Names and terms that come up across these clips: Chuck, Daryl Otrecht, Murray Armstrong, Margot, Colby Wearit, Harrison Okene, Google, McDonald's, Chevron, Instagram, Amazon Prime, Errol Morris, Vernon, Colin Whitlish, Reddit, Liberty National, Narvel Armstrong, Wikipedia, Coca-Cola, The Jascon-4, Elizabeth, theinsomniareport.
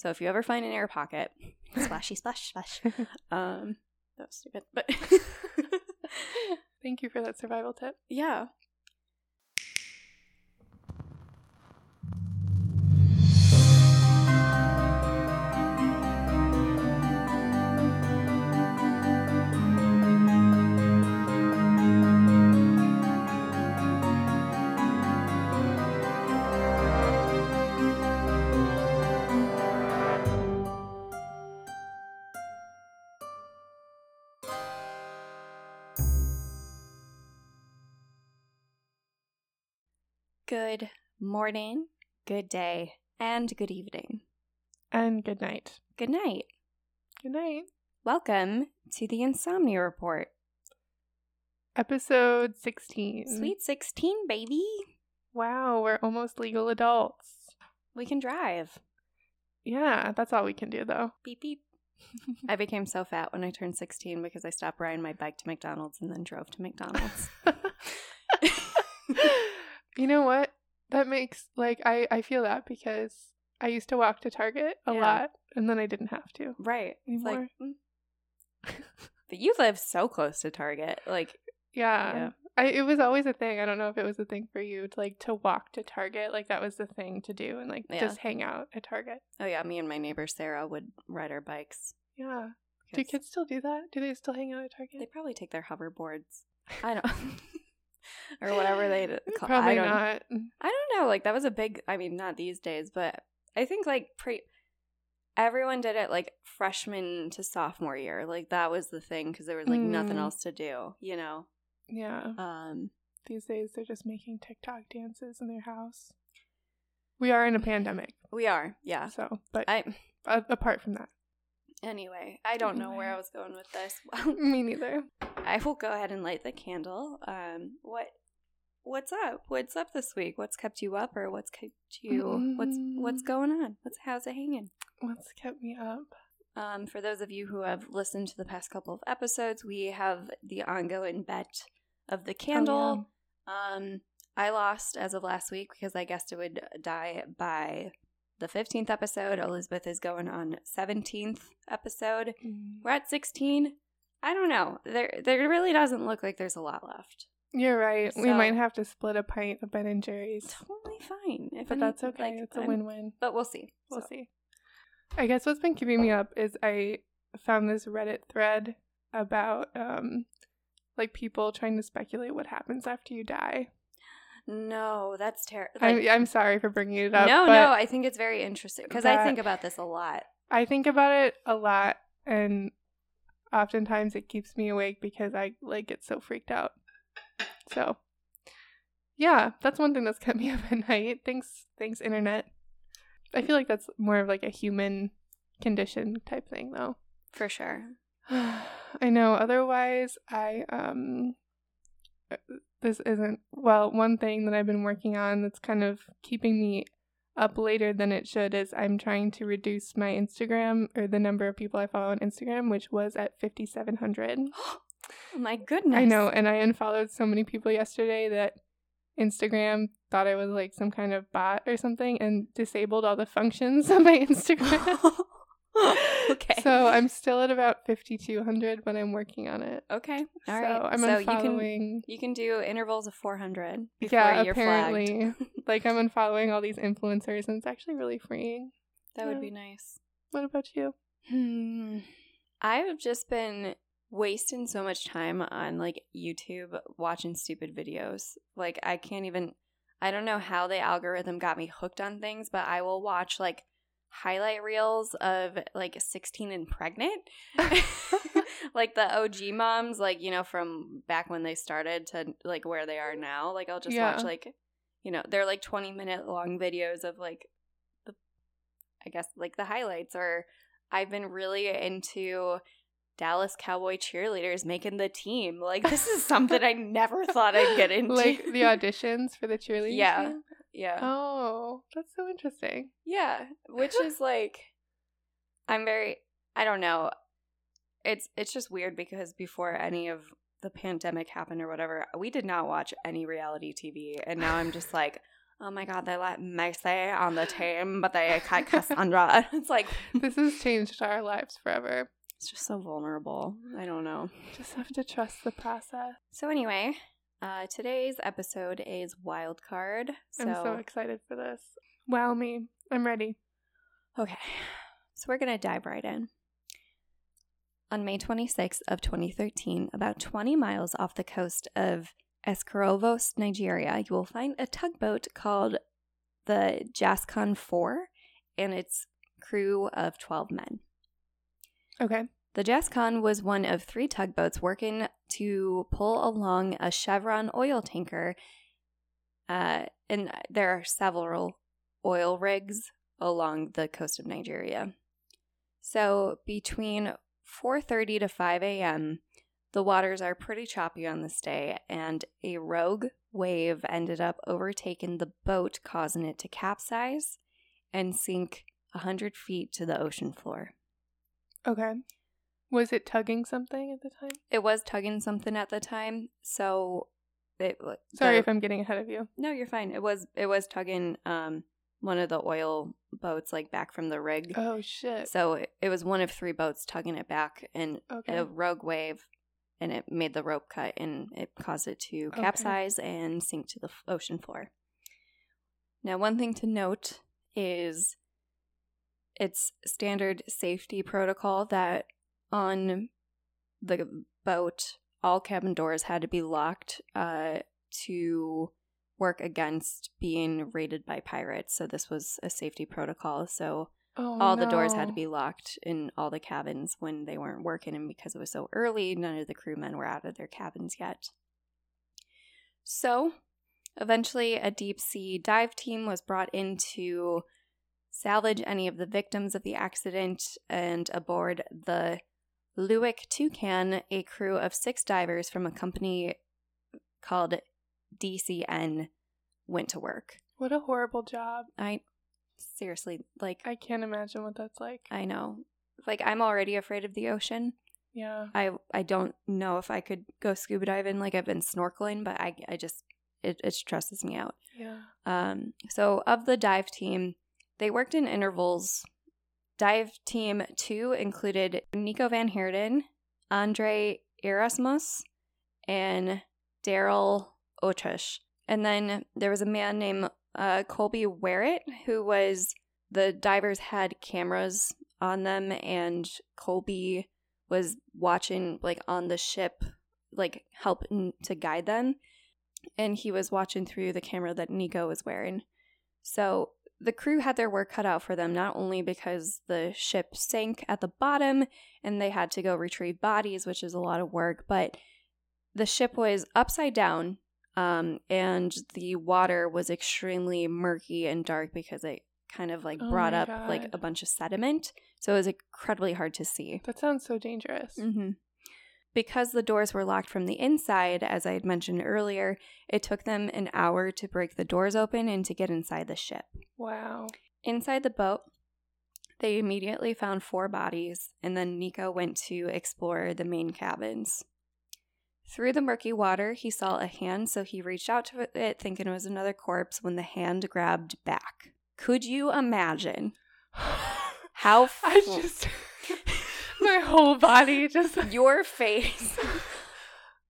So if you ever find an air pocket, splashy, splash, splash. That was stupid, but thank you for that survival tip. Yeah. Good morning, good day, and good evening. And good night. Good night. Good night. Welcome to the Insomnia Report. Episode 16. Sweet 16, baby. Wow, we're almost legal adults. We can drive. Yeah, that's all we can do, though. Beep, beep. I became so fat when I turned 16 because I stopped riding my bike to McDonald's and then drove to McDonald's. You know what? That makes, like, I feel that because I used to walk to Target a lot, and then I didn't have to. Right. Anymore. It's like, but you live so close to Target. Like, yeah. You know. It was always a thing. I don't know if it was a thing for you to walk to Target. Like, that was the thing to do and, just hang out at Target. Oh, yeah. Me and my neighbor, Sarah, would ride our bikes. Yeah. Do kids still do that? Do they still hang out at Target? They probably take their hoverboards. I don't or whatever they call it. Probably not. I don't know. Like, that was a big, I mean, not these days, but I think, like, everyone did it, like, freshman to sophomore year. Like, that was the thing because there was, like, nothing else to do, you know? Yeah. These days, they're just making TikTok dances in their house. We are in a pandemic. We are, yeah. So, but apart from that. Anyway, I don't know where I was going with this. Me neither. I will go ahead and light the candle. What's up? What's up this week? What's kept you up, or what's kept you? What's going on? How's it hanging? What's kept me up? For those of you who have listened to the past couple of episodes, we have the ongoing bet of the candle. Oh, yeah. I lost as of last week because I guessed it would die by the 15th episode. Elizabeth is going on 17th episode. We're at 16. I don't know. There really doesn't look like there's a lot left. You're right. So, we might have to split a pint of Ben & Jerry's. Totally fine. But that's okay. Like, it's a win-win. But we'll see. We'll see. I guess what's been keeping me up is I found this Reddit thread about people trying to speculate what happens after you die. No, that's terrible. I'm sorry for bringing it up. No, I think it's very interesting because I think about this a lot. I think about it a lot, and oftentimes it keeps me awake because I get so freaked out. So, yeah, that's one thing that's kept me up at night. Thanks, internet. I feel like that's more of a human condition type thing, though. For sure. I know. Otherwise, this isn't, one thing that I've been working on that's kind of keeping me up later than it should is I'm trying to reduce my Instagram, or the number of people I follow on Instagram, which was at 5,700. Oh my goodness. I know, and I unfollowed so many people yesterday that Instagram thought I was some kind of bot or something and disabled all the functions on my Instagram. Okay. So I'm still at about 5,200, but I'm working on it. Okay. All right. So unfollowing. You can do intervals of 400 before you're apparently flagged. I'm unfollowing all these influencers, and it's actually really freeing. That would be nice. What about you? I've just been wasting so much time on YouTube watching stupid videos. I can't even. I don't know how the algorithm got me hooked on things, but I will watch highlight reels of 16 and pregnant the OG moms from back when they started to where they are now. I'll just watch they're 20-minute long videos of the I guess the highlights. Or I've been really into Dallas Cowboy cheerleaders making the team. This is something I never thought I'd get into, the auditions for the cheerleaders team? Yeah. Oh, that's so interesting. Yeah, which is I don't know. It's just weird because before any of the pandemic happened or whatever, we did not watch any reality TV, and now I'm just oh my God, they let Macy on the team, but they cut Cassandra. It's like, this has changed our lives forever. It's just so vulnerable. I don't know. Just have to trust the process. So anyway, today's episode is Wild Card. I'm so excited for this. Wow me. I'm ready. Okay. So we're going to dive right in. On May 26th of 2013, about 20 miles off the coast of Eskerovos, Nigeria, you will find a tugboat called the Jascon 4 and its crew of 12 men. Okay. The Jascon was one of three tugboats working to pull along a Chevron oil tanker, and there are several oil rigs along the coast of Nigeria. So between 4:30 to 5 a.m., the waters are pretty choppy on this day, and a rogue wave ended up overtaking the boat, causing it to capsize and sink 100 feet to the ocean floor. Okay. Was it tugging something at the time? It was tugging something at the time. So sorry if I'm getting ahead of you. No, you're fine. It was tugging one of the oil boats like back from the rig. Oh shit. So it was one of three boats tugging it back, and a rogue wave, and it made the rope cut and it caused it to capsize and sink to the ocean floor. Now, one thing to note is it's standard safety protocol that on the boat, all cabin doors had to be locked to work against being raided by pirates. So this was a safety protocol. So the doors had to be locked in all the cabins when they weren't working. And because it was so early, none of the crewmen were out of their cabins yet. So eventually a deep sea dive team was brought in to salvage any of the victims of the accident, and aboard the Lewick Toucan, a crew of 6 divers from a company called DCN went to work. What a horrible job. I seriously, like, I can't imagine what that's like. I know. Like, I'm already afraid of the ocean. Yeah. I don't know if I could go scuba diving. Like, I've been snorkeling, but I just, it stresses me out. Yeah. So of the dive team, they worked in intervals. Dive Team 2 included Nico Van Heerden, Andre Erasmus, and Daryl Otrecht. And then there was a man named Colby Wearit, who was the divers had cameras on them, and Colby was watching like on the ship, like helping to guide them. And he was watching through the camera that Nico was wearing. So the crew had their work cut out for them, not only because the ship sank at the bottom and they had to go retrieve bodies, which is a lot of work, but the ship was upside down, and the water was extremely murky and dark because it kind of like brought up like a bunch of sediment. So it was incredibly hard to see. That sounds so dangerous. Mm-hmm. Because the doors were locked from the inside, as I had mentioned earlier, it took them an hour to break the doors open and to get inside the ship. Wow. Inside the boat, they immediately found 4 bodies, and then Nico went to explore the main cabins. Through the murky water, he saw a hand, so he reached out to it thinking it was another corpse when the hand grabbed back. Could you imagine? How... my whole body just... Your face.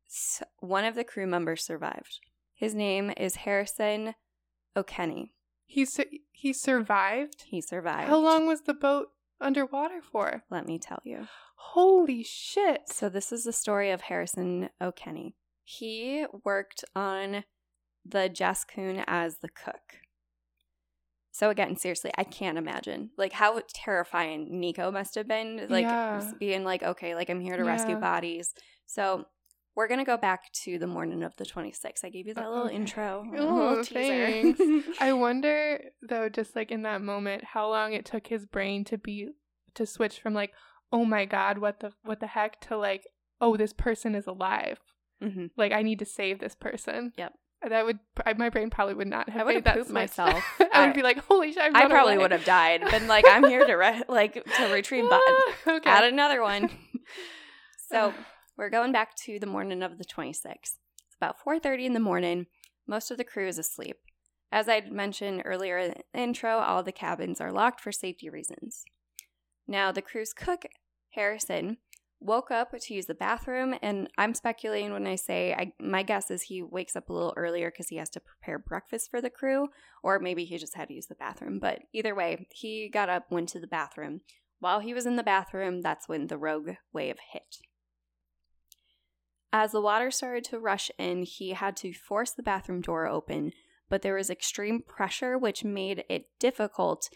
So one of the crew members survived. His name is Harrison Okene. He survived? He survived. How long was the boat underwater for? Let me tell you. Holy shit. So this is the story of Harrison Okene. He worked on the Jascon as the cook. So again, seriously, I can't imagine like how terrifying Nico must have been, like being like, okay, like I'm here to rescue bodies. So we're going to go back to the morning of the 26th. I gave you that little intro. Ooh, thanks. I wonder though, just like in that moment, how long it took his brain to switch from like, oh my God, what the heck, to like, oh, this person is alive. Mm-hmm. Like I need to save this person. Yep. That would my brain probably would not have. I would have pooped myself. I would be like, "Holy shit!" I probably would have died. Been like, "I'm here to to retrieve body." Okay. Add another one. So we're going back to the morning of the 26th. It's about 4:30 in the morning. Most of the crew is asleep. As I mentioned earlier in the intro, all the cabins are locked for safety reasons. Now, the crew's cook, Harrison, woke up to use the bathroom, and I'm speculating when I say my guess is he wakes up a little earlier because he has to prepare breakfast for the crew, or maybe he just had to use the bathroom. But either way, he got up, went to the bathroom. While he was in the bathroom, that's when the rogue wave hit. As the water started to rush in, he had to force the bathroom door open, but there was extreme pressure, which made it difficult,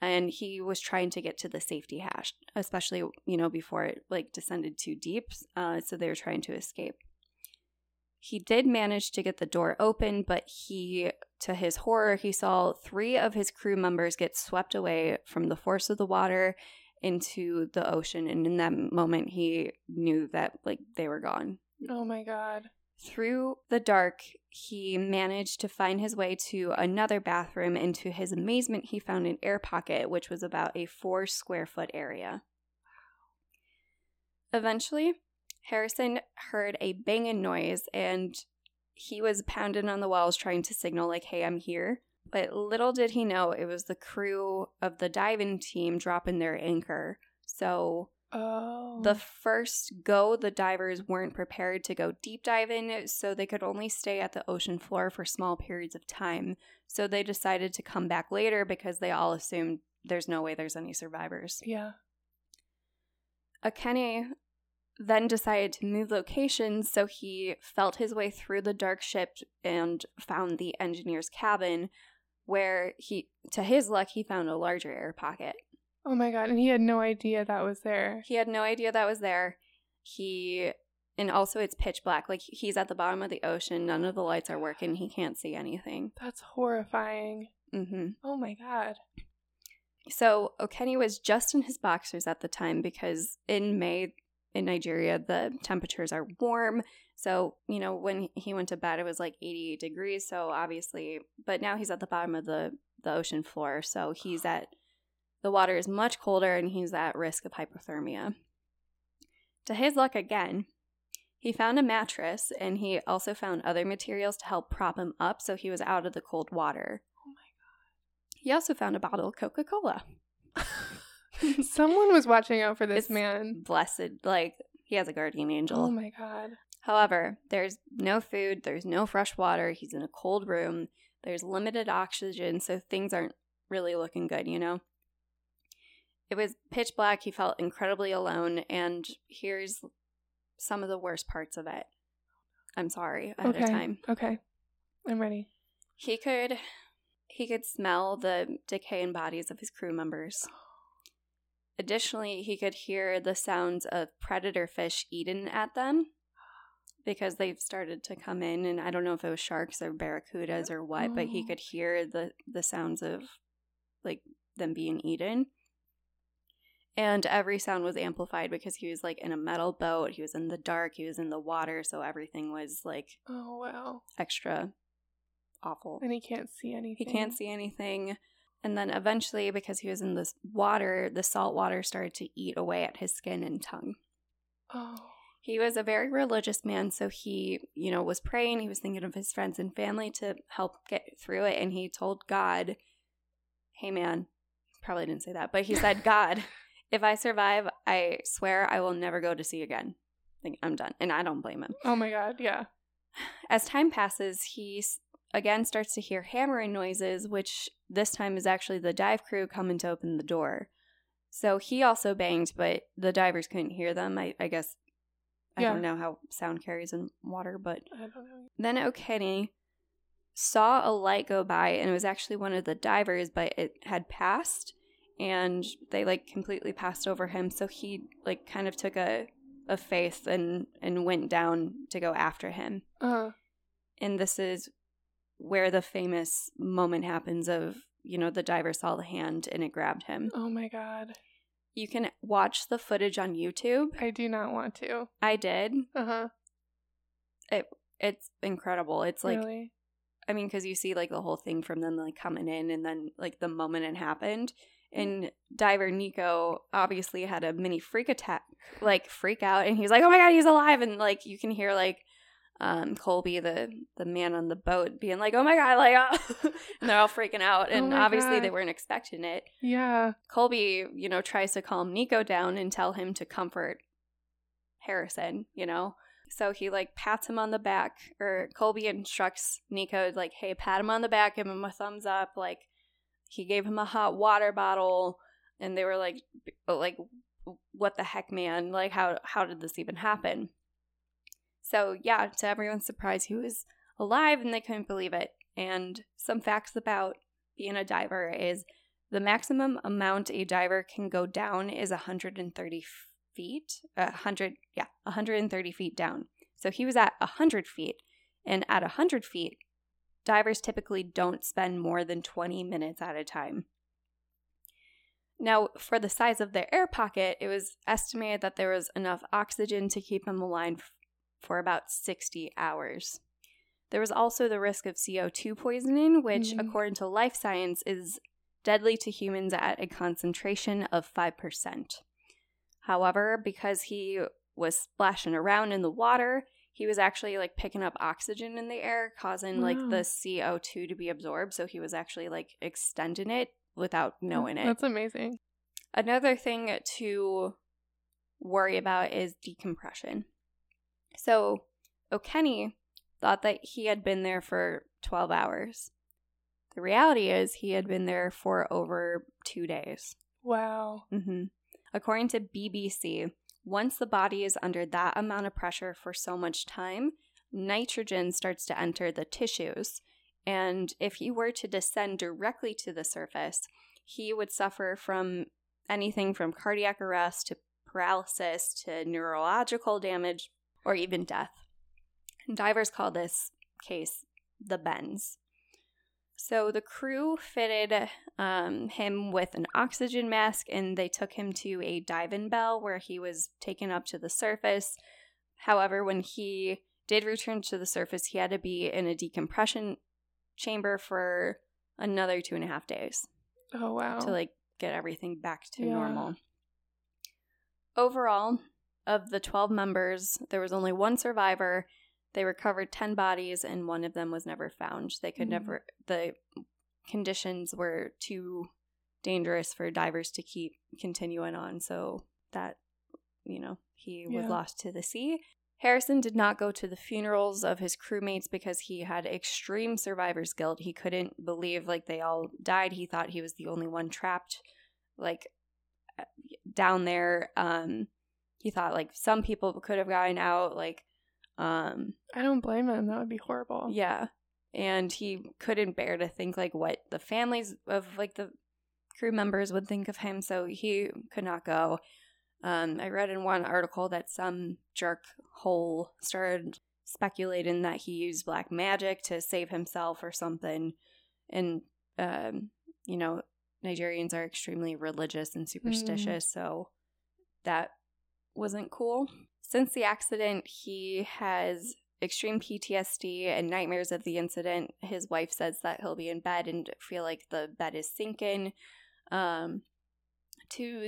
and he was trying to get to the safety hatch, especially, you know, before it descended too deep, so they were trying to escape. He did manage to get the door open, but to his horror, he saw three of his crew members get swept away from the force of the water into the ocean, and in that moment, he knew that, they were gone. Oh, my God. Through the dark, he managed to find his way to another bathroom, and to his amazement, he found an air pocket, which was about a 4-square-foot area. Eventually, Harrison heard a banging noise, and he was pounding on the walls trying to signal, hey, I'm here. But little did he know, it was the crew of the diving team dropping their anchor. So... Oh. The divers weren't prepared to go deep diving, so they could only stay at the ocean floor for small periods of time. So they decided to come back later because they all assumed there's no way there's any survivors. Yeah. Okene then decided to move locations, so he felt his way through the dark ship and found the engineer's cabin, where to his luck, he found a larger air pocket. Oh my God, and he had no idea that was there. And also it's pitch black. He's at the bottom of the ocean, none of the lights are working, he can't see anything. That's horrifying. Mm-hmm. Oh my God. So, Okene was just in his boxers at the time because in May in Nigeria, the temperatures are warm. So, when he went to bed, it was 88 degrees, so obviously, but now he's at the bottom of the ocean floor, so he's at... The water is much colder, and he's at risk of hypothermia. To his luck again, he found a mattress, and he also found other materials to help prop him up, so he was out of the cold water. Oh, my God. He also found a bottle of Coca-Cola. Someone was watching out for this man. Blessed. He has a guardian angel. Oh, my God. However, there's no food. There's no fresh water. He's in a cold room. There's limited oxygen, so things aren't really looking good, It was pitch black. He felt incredibly alone, and here's some of the worst parts of it. I'm sorry ahead of time. Okay, I'm ready. He could smell the decaying bodies of his crew members. Additionally, he could hear the sounds of predator fish eating at them because they've started to come in, and I don't know if it was sharks or barracudas or what, but he could hear the sounds of them being eaten. And every sound was amplified because he was, in a metal boat. He was in the dark. He was in the water. So everything was, oh, wow. Extra awful. And he can't see anything. And then eventually, because he was in this water, the salt water started to eat away at his skin and tongue. Oh. He was a very religious man, so he, was praying. He was thinking of his friends and family to help get through it. And he told God, hey, man, probably didn't say that, but he said, God... If I survive, I swear I will never go to sea again. I'm done. And I don't blame him. Oh, my God. Yeah. As time passes, he again starts to hear hammering noises, which this time is actually the dive crew coming to open the door. So he also banged, but the divers couldn't hear them. I guess I don't know how sound carries in water, but I don't know. Then Okene saw a light go by, and it was actually one of the divers, but it had passed. And they, completely passed over him. So he, kind of took a face and went down to go after him. Uh-huh. And this is where the famous moment happens of, the diver saw the hand and it grabbed him. Oh, my God. You can watch the footage on YouTube. I do not want to. I did. Uh-huh. It's incredible. It's, Really? I mean, because you see, the whole thing from them, coming in and then, the moment it happened. And diver Nico obviously had a mini freak attack, freak out. And he's like, oh, my God, he's alive. And, you can hear, Colby, the man on the boat, being like, oh my God, like, oh. And they're all freaking out. And obviously they weren't expecting it. Yeah. Colby, you know, tries to calm Nico down and tell him to comfort Harrison, you know. So he, like, pats him on the back, or Colby instructs Nico, like, hey, pat him on the back, give him a thumbs up. Like, he gave him a hot water bottle, and they were like, what the heck, man? Like, how did this even happen? So, yeah, to everyone's surprise, he was alive and they couldn't believe it. And some facts about being a diver is the maximum amount a diver can go down is 130 feet. 130 feet down. So he was at 100 feet. And at 100 feet, divers typically don't spend more than 20 minutes at a time. Now, for the size of their air pocket, it was estimated that there was enough oxygen to keep him alive for about 60 hours. There was also the risk of CO2 poisoning, which, according to Life Science, is deadly to humans at a concentration of 5%. However, because he was splashing around in the water, he was actually, like, picking up oxygen in the air, causing, like, the CO2 to be absorbed. So he was actually, like, extending it without knowing it. That's amazing. Another thing to worry about is decompression. So Okene thought that he had been there for 12 hours. The reality is he had been there for over 2 days. Wow. Mm-hmm. According to BBC, once the body is under that amount of pressure for so much time, nitrogen starts to enter the tissues. And if he were to descend directly to the surface, he would suffer from anything from cardiac arrest to paralysis to neurological damage, or even death. Divers call this case the bends. So the crew fitted him with an oxygen mask, and they took him to a dive-in bell where he was taken up to the surface. However, when he did return to the surface, he had to be in a decompression chamber for another 2.5 days. Oh, wow. To, like, get everything back to normal. Overall, of the 12 members, there was only one survivor. They recovered 10 bodies, and one of them was never found. They could never – the conditions were too dangerous for divers to keep continuing on. So that, you know, he was lost to the sea. Harrison did not go to the funerals of his crewmates because he had extreme survivor's guilt. He couldn't believe, like, they all died. He thought he was the only one trapped, like, down there. He thought, like, some people could have gotten out, like, I don't blame him. That would be horrible. Yeah. And he couldn't bear to think, like, what the families of, like, the crew members would think of him, so he could not go. I read in one article that some jerk hole started speculating that he used black magic to save himself or something. And, you know, Nigerians are extremely religious and superstitious, so that wasn't cool. Since the accident, he has extreme PTSD and nightmares of the incident. His wife says that he'll be in bed and feel like the bed is sinking. To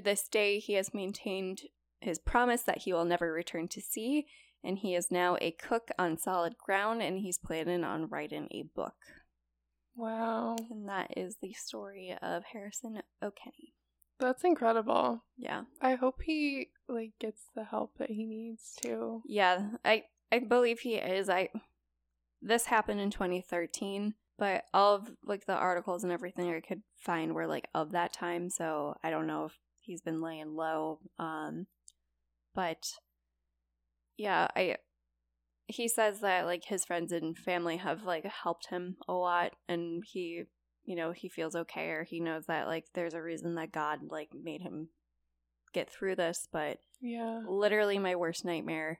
this day, he has maintained his promise that he will never return to sea, and he is now a cook on solid ground, and he's planning on writing a book. Wow. And that is the story of Harrison Okene. That's incredible. Yeah. I hope he, like, gets the help that he needs to. Yeah. I believe he is. This happened in 2013, but all of, like, the articles and everything I could find were, like, of that time, so I don't know if he's been laying low. But yeah, he says that, like, his friends and family have, like, helped him a lot, and he, you know, he feels okay, or he knows that, like, there's a reason that God, like, made him get through this. But yeah, literally my worst nightmare.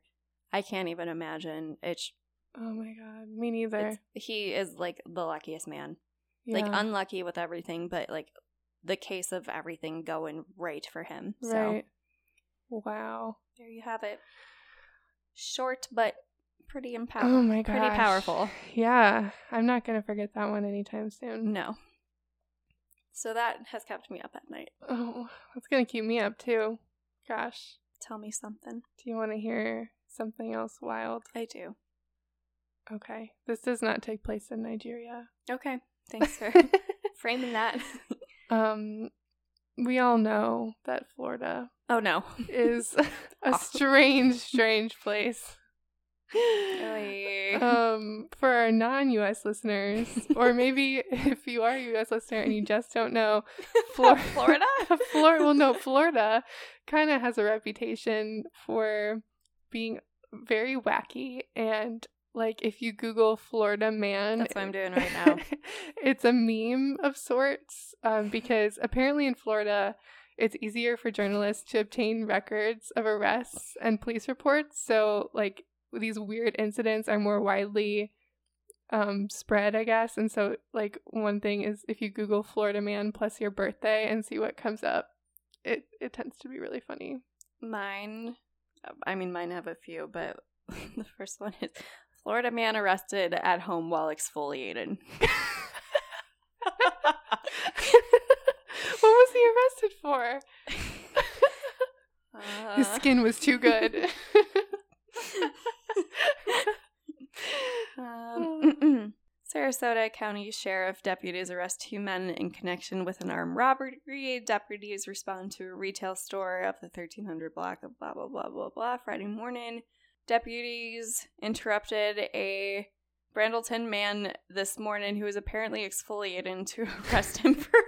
I can't even imagine. It's oh my God, me neither. He is, like, the luckiest man. Yeah. Like, unlucky with everything, but, like, the case of everything going right for him. Right. So wow, there you have it. Short but pretty empowering. Oh my gosh. Pretty powerful. Yeah. I'm not going to forget that one anytime soon. No. So that has kept me up at night. Oh, that's going to keep me up too. Gosh. Tell me something. Do you want to hear something else wild? I do. Okay. This does not take place in Nigeria. Okay. Thanks for framing that. We all know that Florida is a strange, strange place. Really? For our non-U.S. listeners, or maybe if you are a U.S. listener and you just don't know, Florida? Florida kind of has a reputation for being very wacky, and like if you Google Florida man, that's what I'm doing right now. It's a meme of sorts, because apparently in Florida, it's easier for journalists to obtain records of arrests and police reports. So like these weird incidents are more widely spread, I guess. And so like one thing is if you Google Florida man plus your birthday and see what comes up, it tends to be really funny. Mine have a few, but the first one is Florida man arrested at home while exfoliating. What was he arrested for? His skin was too good. Sarasota County Sheriff deputies arrest 2 men in connection with an armed robbery. Deputies respond to a retail store of the 1300 block of blah, blah, blah, blah, blah Friday morning. Deputies interrupted a Brandleton man this morning who was apparently exfoliating to arrest him for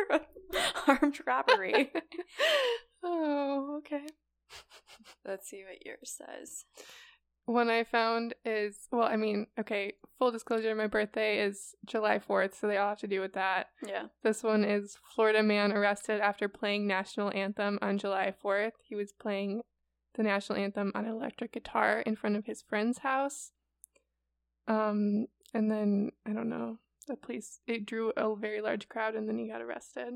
armed robbery. Oh, okay. Let's see what yours says. One I found is, full disclosure, my birthday is July 4th, so they all have to do with that. Yeah. This one is Florida man arrested after playing national anthem on July 4th. He was playing the national anthem on electric guitar in front of his friend's house. And then, I don't know, the police, it drew a very large crowd and then he got arrested.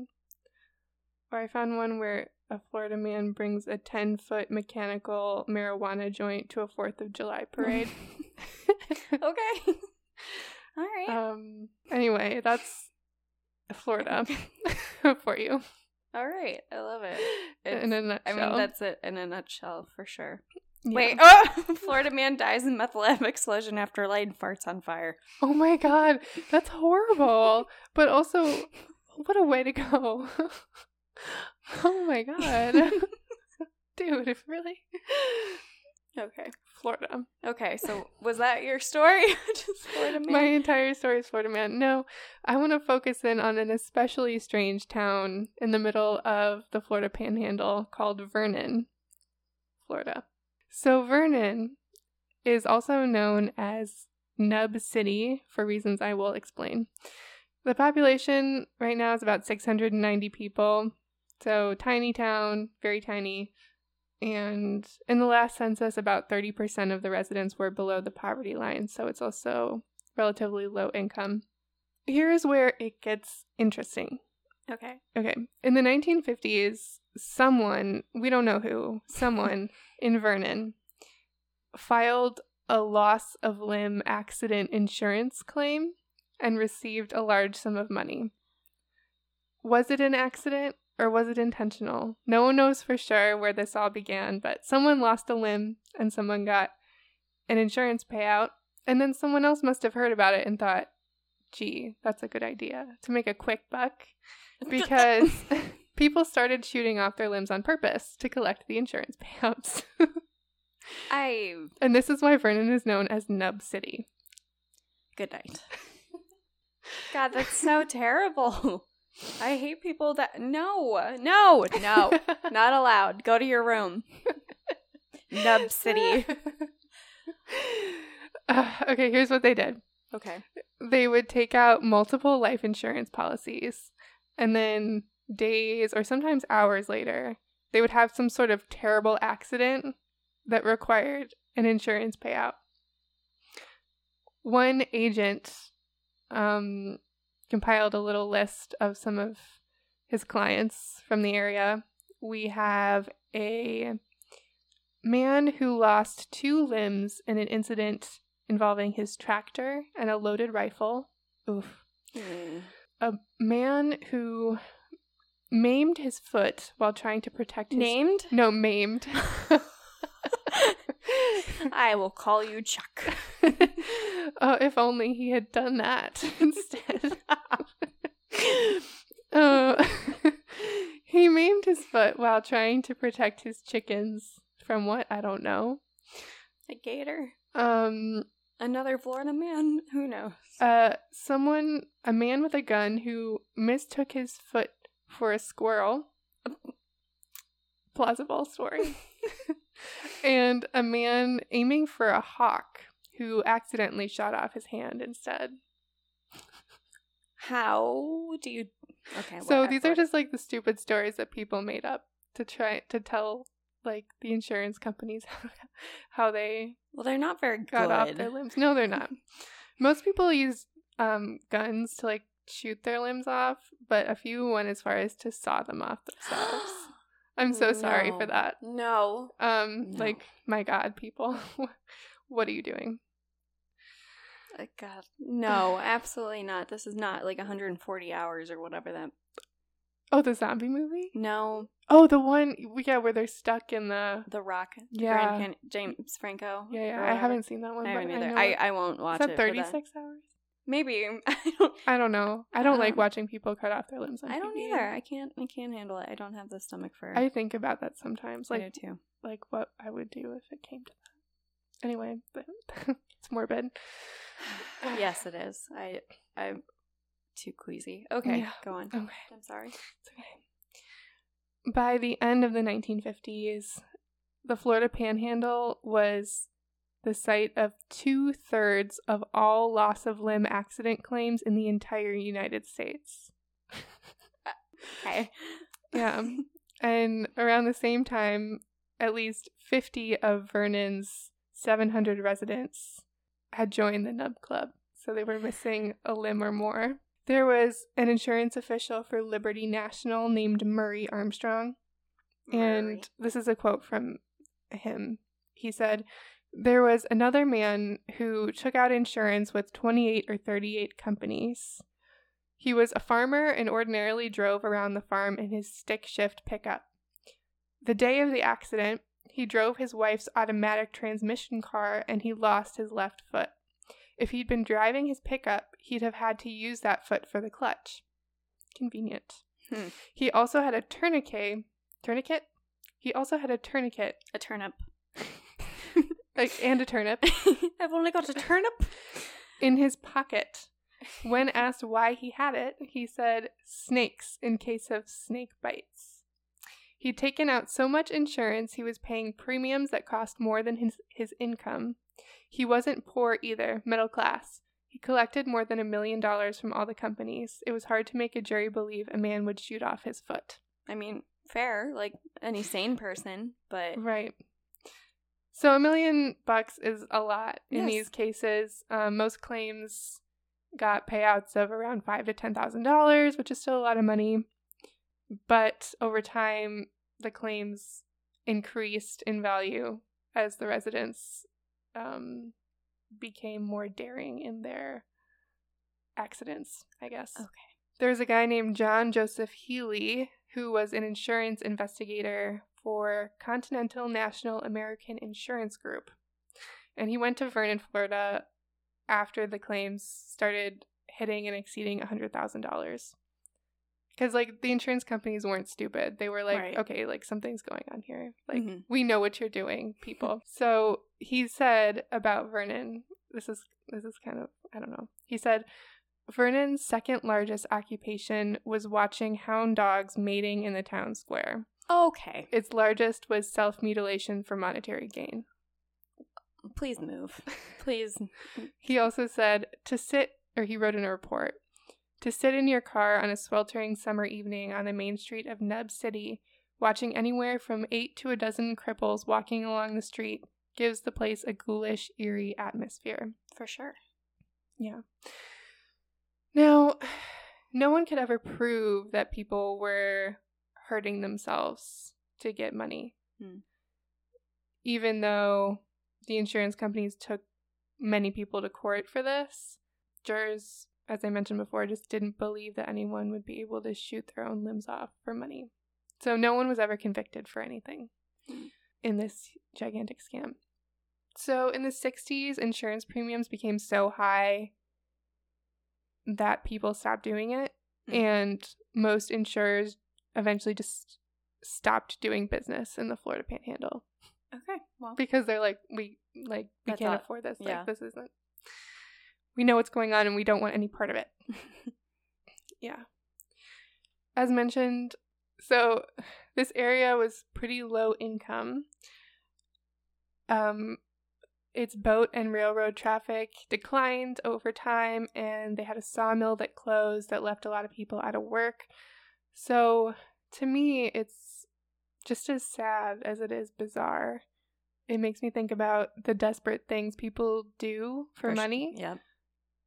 Or I found one where a Florida man brings a 10-foot mechanical marijuana joint to a 4th of July parade. Okay. All right. Anyway, that's Florida for you. All right. I love it. In a nutshell. That's it in a nutshell for sure. Yeah. Wait. Oh! Florida man dies in meth lab explosion after lighting farts on fire. Oh, my God. That's horrible. But also, what a way to go. Oh, my God. Dude, really? Okay. Florida. Okay, so was that your story? Just Florida man? My entire story is Florida man. No, I want to focus in on an especially strange town in the middle of the Florida Panhandle called Vernon, Florida. So Vernon is also known as Nub City for reasons I will explain. The population right now is about 690 people, so tiny town, very tiny, and in the last census, about 30% of the residents were below the poverty line, so it's also relatively low income. Here is where it gets interesting. Okay. In the 1950s, someone in Vernon filed a loss of limb accident insurance claim and received a large sum of money. Was it an accident or was it intentional? No one knows for sure where this all began, but someone lost a limb and someone got an insurance payout, and then someone else must have heard about it and thought, gee, that's a good idea to make a quick buck, because people started shooting off their limbs on purpose to collect the insurance payouts. And this is why Vernon is known as Nub City. Good night. God, that's so terrible. I hate people that... No. Not allowed. Go to your room. Nub City. Okay, here's what they did. Okay. They would take out multiple life insurance policies, and then days or sometimes hours later, they would have some sort of terrible accident that required an insurance payout. One agent compiled a little list of some of his clients from the area. We have a man who lost 2 limbs in an incident involving his tractor and a loaded rifle. Oof. Mm. A man who maimed his foot while trying to protect his... Named? No, maimed. I will call you Chuck. Oh, if only he had done that instead. He maimed his foot while trying to protect his chickens from what? I don't know. A gator. Another Florida man? Who knows? A man with a gun who mistook his foot for a squirrel. Plausible story. And a man aiming for a hawk who accidentally shot off his hand instead. How do you... Okay. So these are just like the stupid stories that people made up to try to tell like the insurance companies how they... Well, they're not very good. Got off their limbs. No, they're not. Most people use guns to like shoot their limbs off, but a few went as far as to saw them off themselves. I'm so sorry for that. No. Like, my God, people, what are you doing? God, no, absolutely not. This is not like 140 hours or whatever that. Oh, the zombie movie? No. Oh, the one, yeah, where they're stuck in the... The Rock. Yeah. James Franco. Yeah, yeah. I haven't seen that one. I haven't either. I won't watch it. Is that 36 hours? Maybe. I don't know. I don't like watching people cut off their limbs on TV. I don't either. I can't handle it. I don't have the stomach for it. I think about that sometimes. Like, I do too. Like what I would do if it came to that. Anyway, but it's morbid. Yes, it is. I'm too queasy. Okay, yeah. Go on. Okay. I'm sorry. It's okay. By the end of the 1950s, the Florida Panhandle was the site of 2/3 of all loss of limb accident claims in the entire United States. Okay. Yeah. And around the same time, at least 50 of Vernon's 700 residents had joined the Nub Club, so they were missing a limb or more. There was an insurance official for Liberty National named Murray Armstrong, and this is a quote from him. He said, "There was another man who took out insurance with 28 or 38 companies. He was a farmer and ordinarily drove around the farm in his stick shift pickup. The day of the accident, he drove his wife's automatic transmission car and he lost his left foot. If he'd been driving his pickup, he'd have had to use that foot for the clutch." Convenient. He also had a tourniquet. Tourniquet? He also had a tourniquet. A turnip. And a turnip. I've only got a turnip. In his pocket. When asked why he had it, he said, "Snakes, in case of snake bites." He'd taken out so much insurance, he was paying premiums that cost more than his income. He wasn't poor either, middle class. He collected more than $1 million from all the companies. It was hard to make a jury believe a man would shoot off his foot. I mean, fair, like any sane person, but... Right. So $1 million is a lot in these cases. Most claims got payouts of around $5,000 to $10,000, which is still a lot of money. But over time, the claims increased in value as the residents became more daring in their accidents, I guess. Okay. There's a guy named John Joseph Healy who was an insurance investigator for Continental National American Insurance Group. And he went to Vernon, Florida after the claims started hitting and exceeding $100,000. Because, like, the insurance companies weren't stupid. They were like, okay, like, something's going on here. Like, we know what you're doing, people. So he said about Vernon, this is kind of, I don't know. He said, "Vernon's second largest occupation was watching hound dogs mating in the town square. Okay. Its largest was self-mutilation for monetary gain." Please move. Please. He also said, he wrote in a report, "To sit in your car on a sweltering summer evening on the main street of Nub City, watching anywhere from 8 to 12 cripples walking along the street, gives the place a ghoulish, eerie atmosphere." For sure. Yeah. Now, no one could ever prove that people were hurting themselves to get money, even though the insurance companies took many people to court for this. Jurors, as I mentioned before, just didn't believe that anyone would be able to shoot their own limbs off for money. So no one was ever convicted for anything in this gigantic scam. So in the 60s, insurance premiums became so high that people stopped doing it. Mm-hmm. And most insurers eventually just stopped doing business in the Florida Panhandle. Okay, well. Because they're like, we can't afford this. Yeah. Like, this isn't. We know what's going on and we don't want any part of it. Yeah. As mentioned, so this area was pretty low income. Its boat and railroad traffic declined over time, and they had a sawmill that closed that left a lot of people out of work. So to me, it's just as sad as it is bizarre. It makes me think about the desperate things people do for money. Yeah.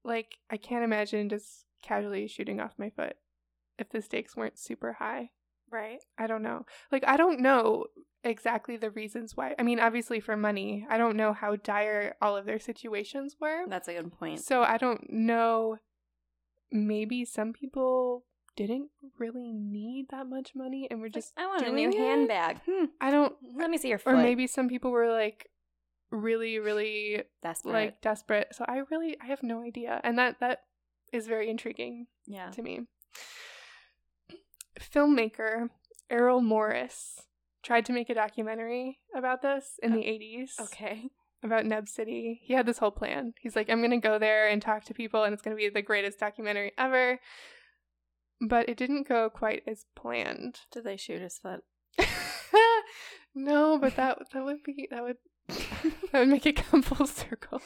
Like, I can't imagine just casually shooting off my foot if the stakes weren't super high. Right. I don't know. Like, I don't know exactly the reasons why. I mean, obviously for money. I don't know how dire all of their situations were. That's a good point. So I don't know. Maybe some people didn't really need that much money and were just like, I want a new handbag. I don't. Let me see your foot. Or maybe some people were like really, really desperate. So I have no idea. And that is very intriguing to me. Filmmaker Errol Morris tried to make a documentary about this in the 80s. Okay. About Nub City. He had this whole plan. He's like, I'm going to go there and talk to people and it's going to be the greatest documentary ever. But it didn't go quite as planned. Did they shoot his foot? No, but that would make it come full circle.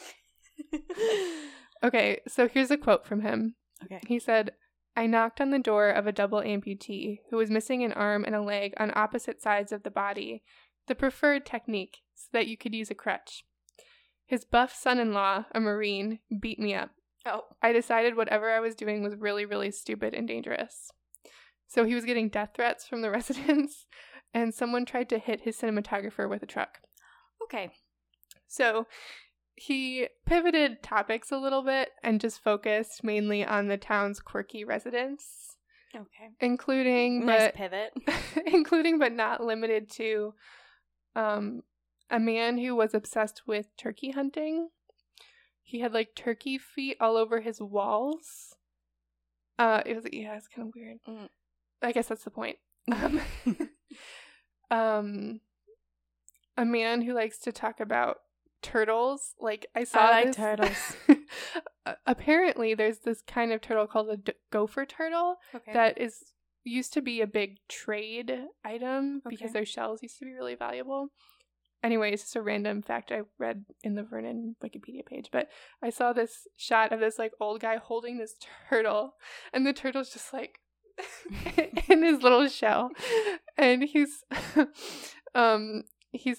Okay, so here's a quote from him. Okay. He said, I knocked on the door of a double amputee who was missing an arm and a leg on opposite sides of the body, the preferred technique so that you could use a crutch. His buff son-in-law, a Marine, beat me up. Oh. I decided whatever I was doing was really, really stupid and dangerous. So he was getting death threats from the residents, and someone tried to hit his cinematographer with a truck. Okay. So he pivoted topics a little bit and just focused mainly on the town's quirky residents. Okay. Including nice pivot. Including but not limited to a man who was obsessed with turkey hunting. He had like turkey feet all over his walls. It's kind of weird. Mm. I guess that's the point. A man who likes to talk about turtles. Like, I like turtles. Apparently, there's this kind of turtle called a gopher turtle that used to be a big trade item because their shells used to be really valuable. Anyway, it's just a random fact I read in the Vernon Wikipedia page, but I saw this shot of this, like, old guy holding this turtle, and the turtle's just, like, in his little shell, and he's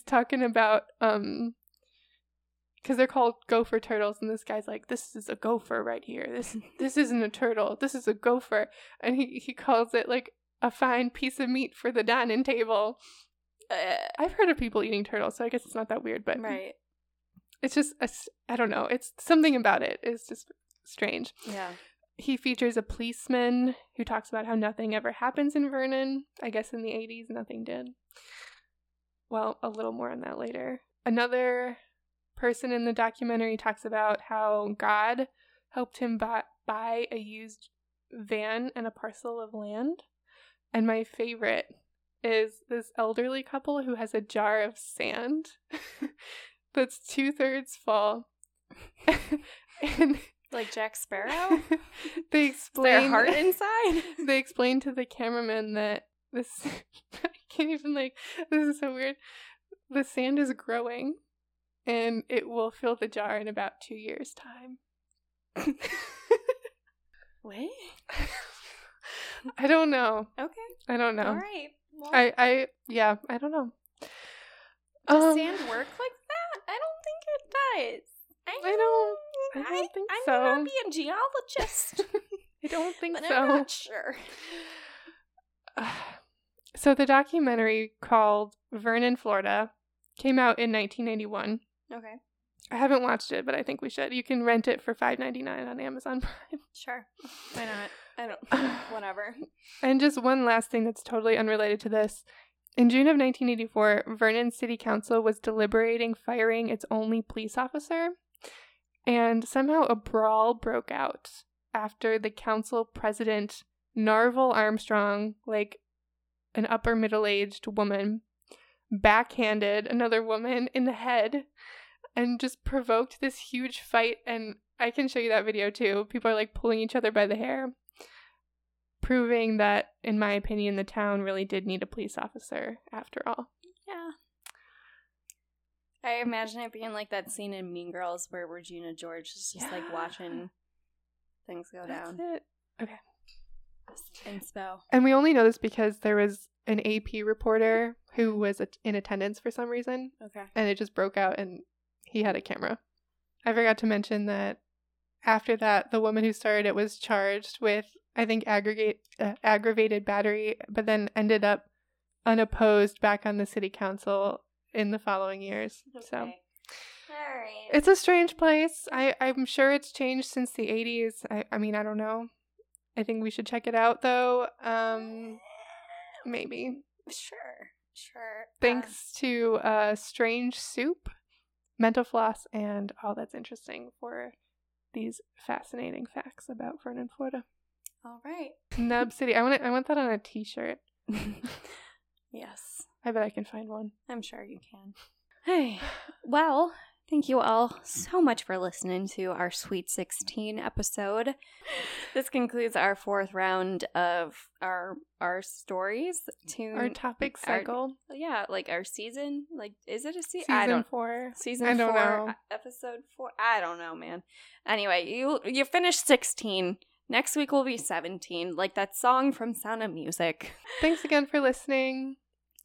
talking about, because they're called gopher turtles, and this guy's like, this is a gopher right here. This isn't a turtle. This is a gopher. And he calls it, like, a fine piece of meat for the dining table. I've heard of people eating turtles, so I guess it's not that weird, but it's just, I don't know. It's something about it is just strange. Yeah. He features a policeman who talks about how nothing ever happens in Vernon. I guess in the 80s, nothing did. Well, a little more on that later. Another person in the documentary talks about how God helped him buy a used van and a parcel of land. And my favorite is this elderly couple who has a jar of sand that's 2/3 full. And like Jack Sparrow? They explain their heart inside? They explain to the cameraman that this I can't even this is so weird. The sand is growing. And it will fill the jar in about 2 years' time. Wait? I don't know. Okay. I don't know. All right. Well, I don't know. Does sand work like that? I don't think it does. I don't think so. I may not be a geologist. I don't think but so. I'm not sure. So the documentary called Vernon, Florida came out in 1991. Okay. I haven't watched it, but I think we should. You can rent it for $5.99 on Amazon Prime. Sure. Why not? I don't. Whatever. And just one last thing that's totally unrelated to this. In June of 1984, Vernon City Council was deliberating firing its only police officer, and somehow a brawl broke out after the council president, Narvel Armstrong, like an upper middle-aged woman, backhanded another woman in the head and just provoked this huge fight. And I can show you that video too. People are like pulling each other by the hair, proving that, in my opinion, the town really did need a police officer after all. Yeah. I imagine it being like that scene in Mean Girls where Regina George is just like watching things go down. That's it. Okay. And so. And we only know this because there was an AP reporter who was in attendance for some reason. Okay. And it just broke out and he had a camera. I forgot to mention that after that, the woman who started it was charged with, I think, aggravated battery, but then ended up unopposed back on the city council in the following years. Okay. So, all right. It's a strange place. I'm sure it's changed since the 80s. I mean, I don't know. I think we should check it out, though. Maybe. Sure. Thanks to Strange Soup, Mental Floss, and All That's Interesting for these fascinating facts about Vernon, Florida. All right. Nub City. I want that on a t-shirt. Yes. I bet I can find one. I'm sure you can. Hey. Well, thank you all so much for listening to our Sweet 16 episode. This concludes our fourth round of our stories. Our topic cycle. Our season. Like, is it a season? Season 4. Season 4. Episode 4. I don't know, man. Anyway, you finished 16. Next week will be 17, like that song from Sound of Music. Thanks again for listening.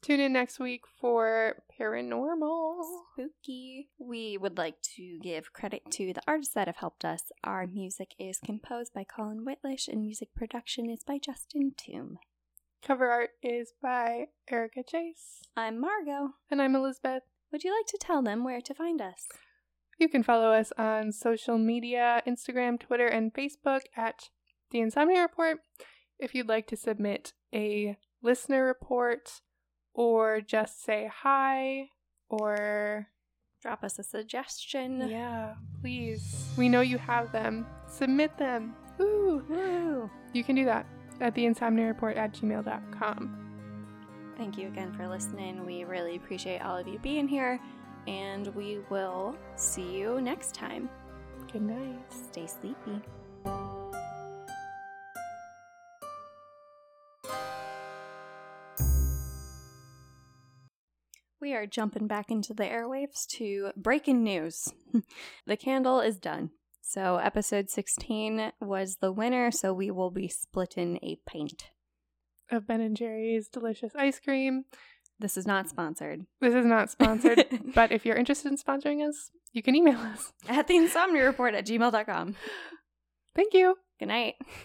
Tune in next week for Paranormal Spooky. We would like to give credit to the artists that have helped us. Our music is composed by Colin Whitlish, and music production is by Justin Toom. Cover art is by Erica Chase. I'm Margot. And I'm Elizabeth. Would you like to tell them where to find us? You can follow us on social media, Instagram, Twitter, and Facebook at The Insomnia Report. If you'd like to submit a listener report or just say hi or drop us a suggestion. Yeah, please. We know you have them. Submit them. Ooh. You can do that at theinsomniareport@gmail.com. Thank you again for listening. We really appreciate all of you being here. And we will see you next time. Good night. Stay sleepy. We are jumping back into the airwaves to breaking news. The candle is done. So episode 16 was the winner, so we will be splitting a pint of Ben & Jerry's delicious ice cream. This is not sponsored. But if you're interested in sponsoring us, you can email us at theinsomniareport@gmail.com. Thank you. Good night.